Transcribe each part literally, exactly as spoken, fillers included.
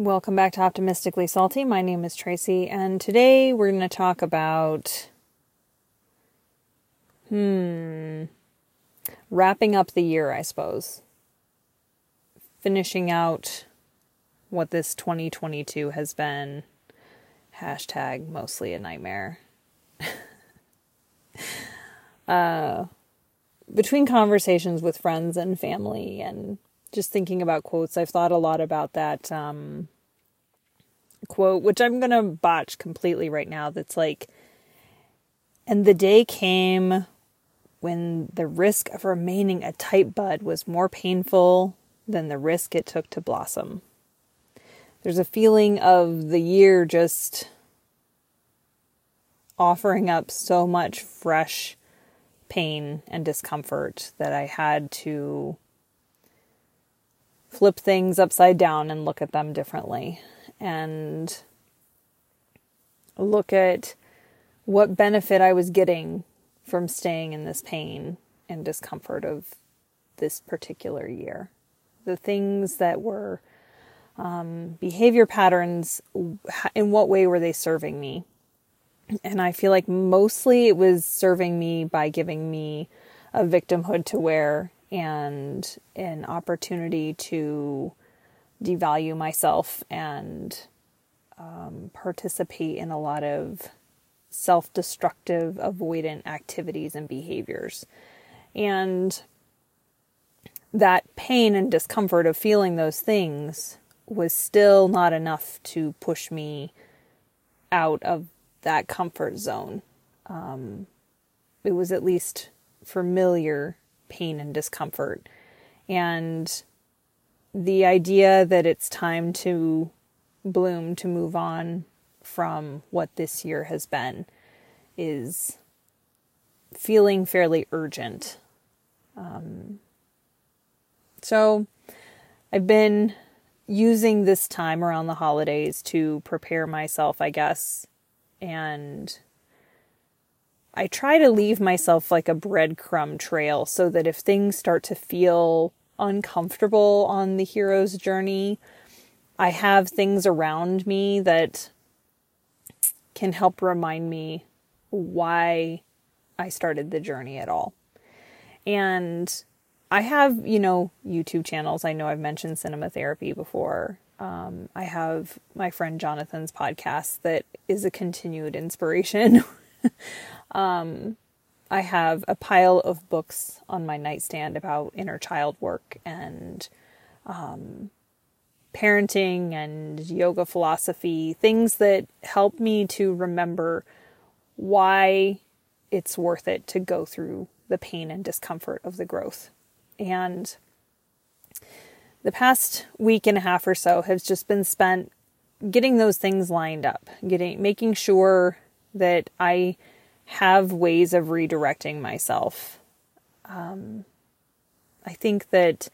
Welcome back to Optimistically Salty. My name is Tracy, and today we're going to talk about hmm wrapping up the year, I suppose. Finishing out what this twenty twenty-two has been. Hashtag mostly a nightmare. uh, between conversations with friends and family and just thinking about quotes, I've thought a lot about that um, quote, which I'm going to botch completely right now. That's like, and the day came when the risk of remaining a tight bud was more painful than the risk it took to blossom. There's a feeling of the year just offering up so much fresh pain and discomfort that I had to flip things upside down and look at them differently and look at what benefit I was getting from staying in this pain and discomfort of this particular year. The things that were um, behavior patterns, in what way were they serving me? And I feel like mostly it was serving me by giving me a victimhood to wear and an opportunity to devalue myself and um, participate in a lot of self-destructive, avoidant activities and behaviors. And that pain and discomfort of feeling those things was still not enough to push me out of that comfort zone. Um, it was at least familiar pain and discomfort, and the idea that it's time to bloom, to move on from what this year has been, is feeling fairly urgent. Um, so I've been using this time around the holidays to prepare myself, I guess, and I try to leave myself like a breadcrumb trail so that if things start to feel uncomfortable on the hero's journey, I have things around me that can help remind me why I started the journey at all. And I have, you know, YouTube channels. I know I've mentioned Cinema Therapy before. Um, I have my friend Jonathan's podcast that is a continued inspiration. Um, I have a pile of books on my nightstand about inner child work and um, parenting and yoga philosophy, things that help me to remember why it's worth it to go through the pain and discomfort of the growth. And the past week and a half or so has just been spent getting those things lined up, getting, making sure that I have ways of redirecting myself. Um, I think that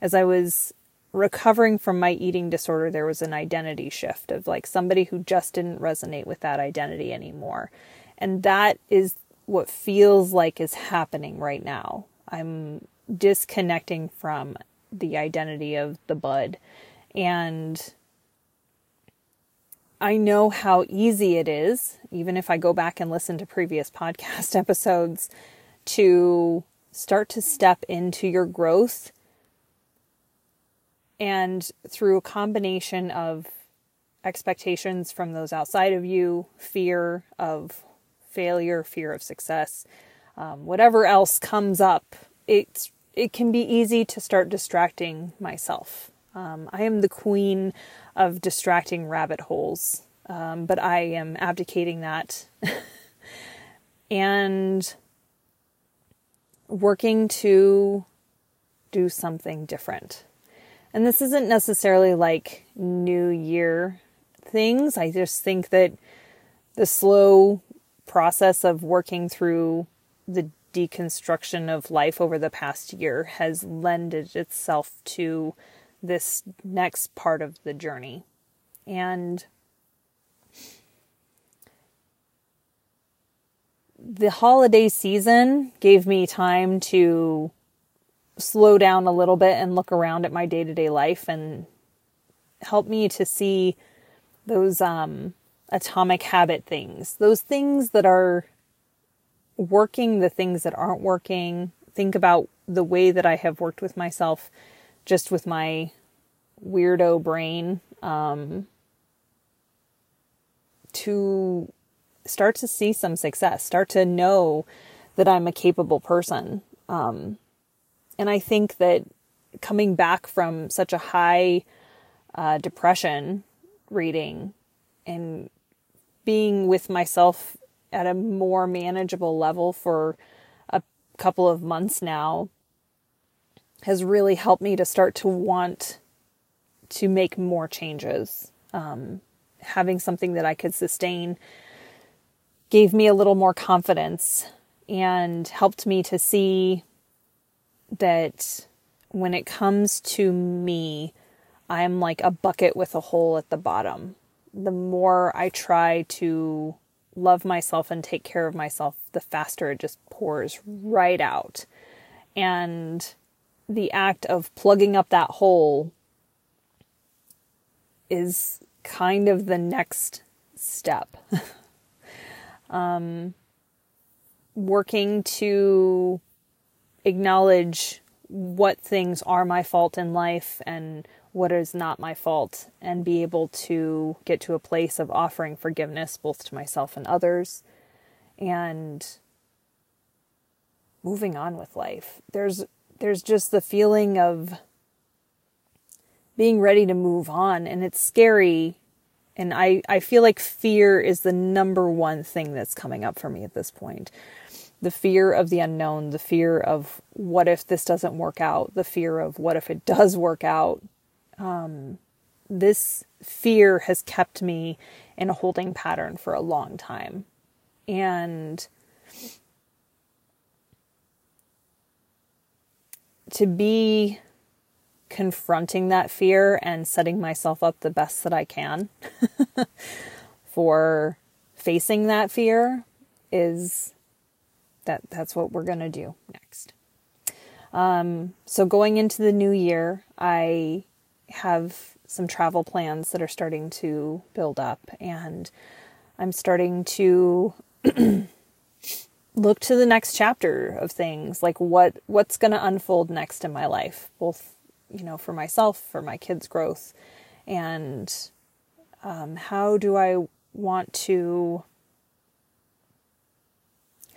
as I was recovering from my eating disorder, there was an identity shift of like somebody who just didn't resonate with that identity anymore. And that is what feels like is happening right now. I'm disconnecting from the identity of the bud. And I know how easy it is, even if I go back and listen to previous podcast episodes, to start to step into your growth. And through a combination of expectations from those outside of you, fear of failure, fear of success, um, whatever else comes up, it's, it can be easy to start distracting myself. Um, I am the queen of distracting rabbit holes, um, but I am abdicating that and working to do something different. And this isn't necessarily like New Year things. I just think that the slow process of working through the deconstruction of life over the past year has lended itself to this next part of the journey. And the holiday season gave me time to slow down a little bit and look around at my day-to-day life and helped me to see those um, atomic habit things, those things that are working, the things that aren't working. Think about the way that I have worked with myself, just with my weirdo brain, um, to start to see some success, start to know that I'm a capable person. Um, and I think that coming back from such a high uh, depression reading and being with myself at a more manageable level for a couple of months now has really helped me to start to want to make more changes. Um, having something that I could sustain gave me a little more confidence and helped me to see that when it comes to me, I'm like a bucket with a hole at the bottom. The more I try to love myself and take care of myself, the faster it just pours right out. And the act of plugging up that hole is kind of the next step. um, working to acknowledge what things are my fault in life and what is not my fault, and be able to get to a place of offering forgiveness both to myself and others, and moving on with life. There's there's just the feeling of being ready to move on, and it's scary, and I, I feel like fear is the number one thing that's coming up for me at this point. The fear of the unknown, the fear of what if this doesn't work out, the fear of what if it does work out. Um, this fear has kept me in a holding pattern for a long time. And to be confronting that fear and setting myself up the best that I can for facing that fear is that that's what we're going to do next. Um, so going into the new year, I have some travel plans that are starting to build up, and I'm starting to look to the next chapter of things, like what, what's going to unfold next in my life, both, you know, for myself, for my kids' growth, and um, how do I want to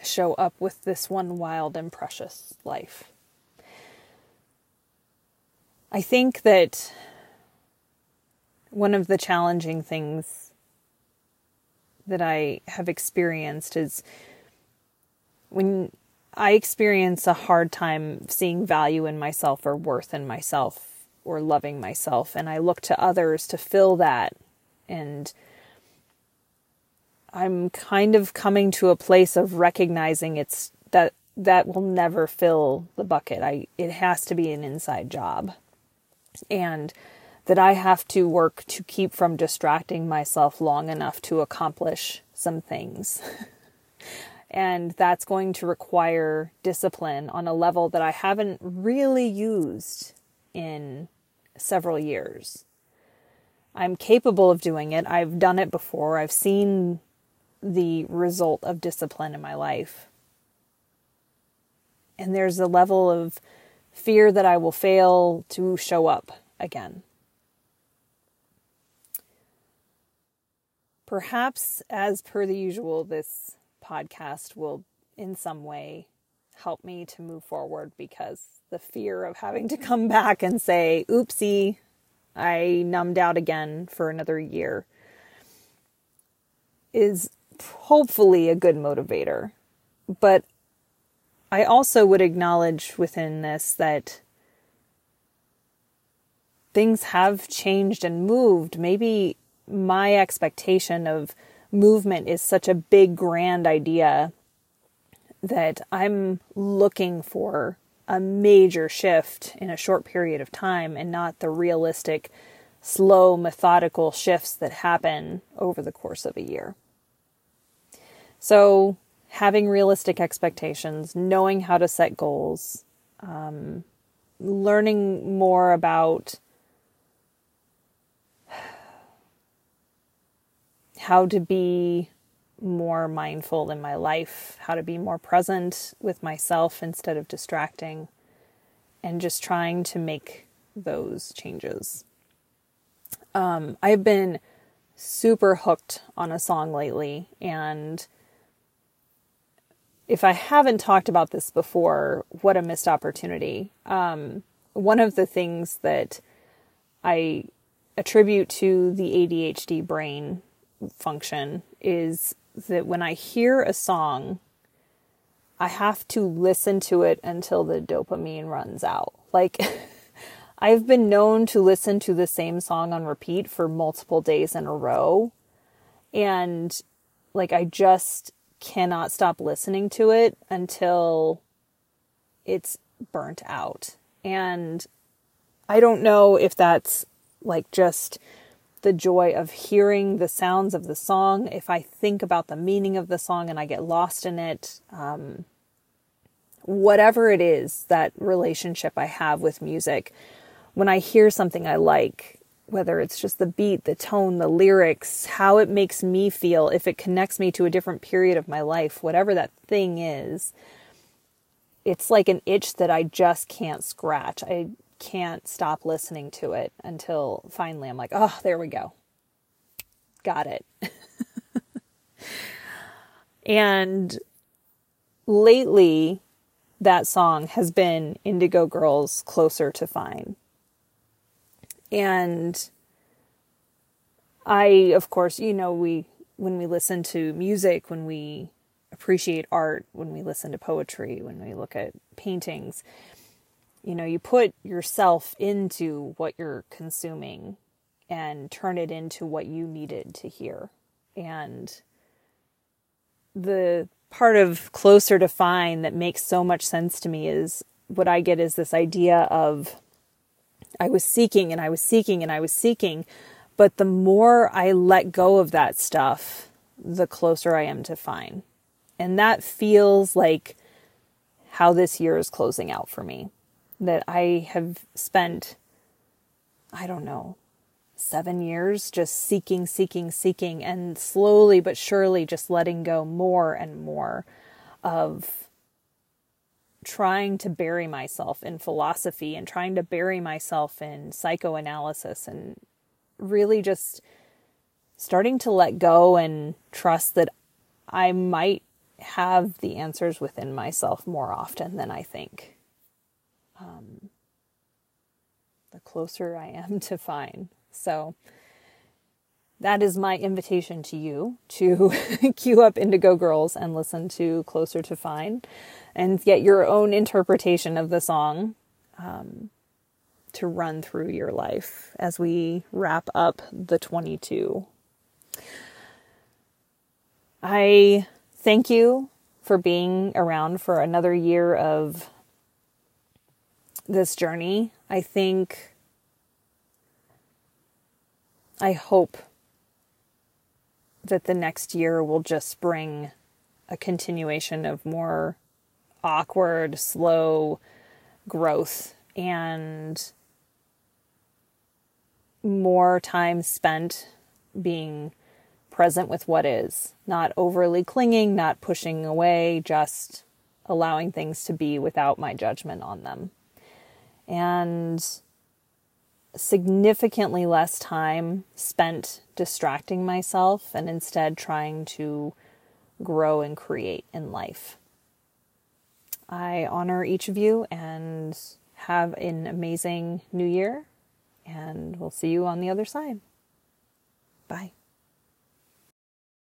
show up with this one wild and precious life. I think that one of the challenging things that I have experienced is when I experience a hard time seeing value in myself or worth in myself or loving myself, and I look to others to fill that, and I'm kind of coming to a place of recognizing it's that that will never fill the bucket. I it has to be an inside job. And that I have to work to keep from distracting myself long enough to accomplish some things. And that's going to require discipline on a level that I haven't really used in several years. I'm capable of doing it. I've done it before. I've seen the result of discipline in my life. And there's a level of fear that I will fail to show up again. Perhaps, as per the usual, this podcast will in some way help me to move forward, because the fear of having to come back and say, oopsie, I numbed out again for another year, is hopefully a good motivator. But I also would acknowledge within this that things have changed and moved. Maybe my expectation of movement is such a big, grand idea that I'm looking for a major shift in a short period of time, and not the realistic, slow, methodical shifts that happen over the course of a year. So having realistic expectations, knowing how to set goals, um, learning more about how to be more mindful in my life, how to be more present with myself instead of distracting, and just trying to make those changes. Um, I've been super hooked on a song lately, and if I haven't talked about this before, what a missed opportunity. Um, one of the things that I attribute to the A D H D brain function is that when I hear a song, I have to listen to it until the dopamine runs out. Like, I've been known to listen to the same song on repeat for multiple days in a row. And like, I just cannot stop listening to it until it's burnt out. And I don't know if that's like just the joy of hearing the sounds of the song, if I think about the meaning of the song and I get lost in it, um, whatever it is, that relationship I have with music, when I hear something I like, whether it's just the beat, the tone, the lyrics, how it makes me feel, if it connects me to a different period of my life, whatever that thing is, it's like an itch that I just can't scratch. I can't stop listening to it until finally I'm like, oh, there we go. Got it. And lately, that song has been Indigo Girls' Closer to Fine. And I, of course, you know, we when we listen to music, when we appreciate art, when we listen to poetry, when we look at paintings, you know, you put yourself into what you're consuming and turn it into what you needed to hear. And the part of Closer to Fine that makes so much sense to me is what I get is this idea of I was seeking and I was seeking and I was seeking, but the more I let go of that stuff, the closer I am to fine. And that feels like how this year is closing out for me. That I have spent, I don't know, seven years just seeking, seeking, seeking, and slowly but surely just letting go more and more of trying to bury myself in philosophy and trying to bury myself in psychoanalysis and really just starting to let go and trust that I might have the answers within myself more often than I think. Um, the closer I am to fine. So that is my invitation to you to queue up Indigo Girls and listen to Closer to Fine and get your own interpretation of the song um, to run through your life as we wrap up the twenty-two. I thank you for being around for another year of this journey. I think, I hope that the next year will just bring a continuation of more awkward, slow growth and more time spent being present with what is, not overly clinging, not pushing away, just allowing things to be without my judgment on them. And significantly less time spent distracting myself and instead trying to grow and create in life. I honor each of you and have an amazing new year, and we'll see you on the other side. Bye.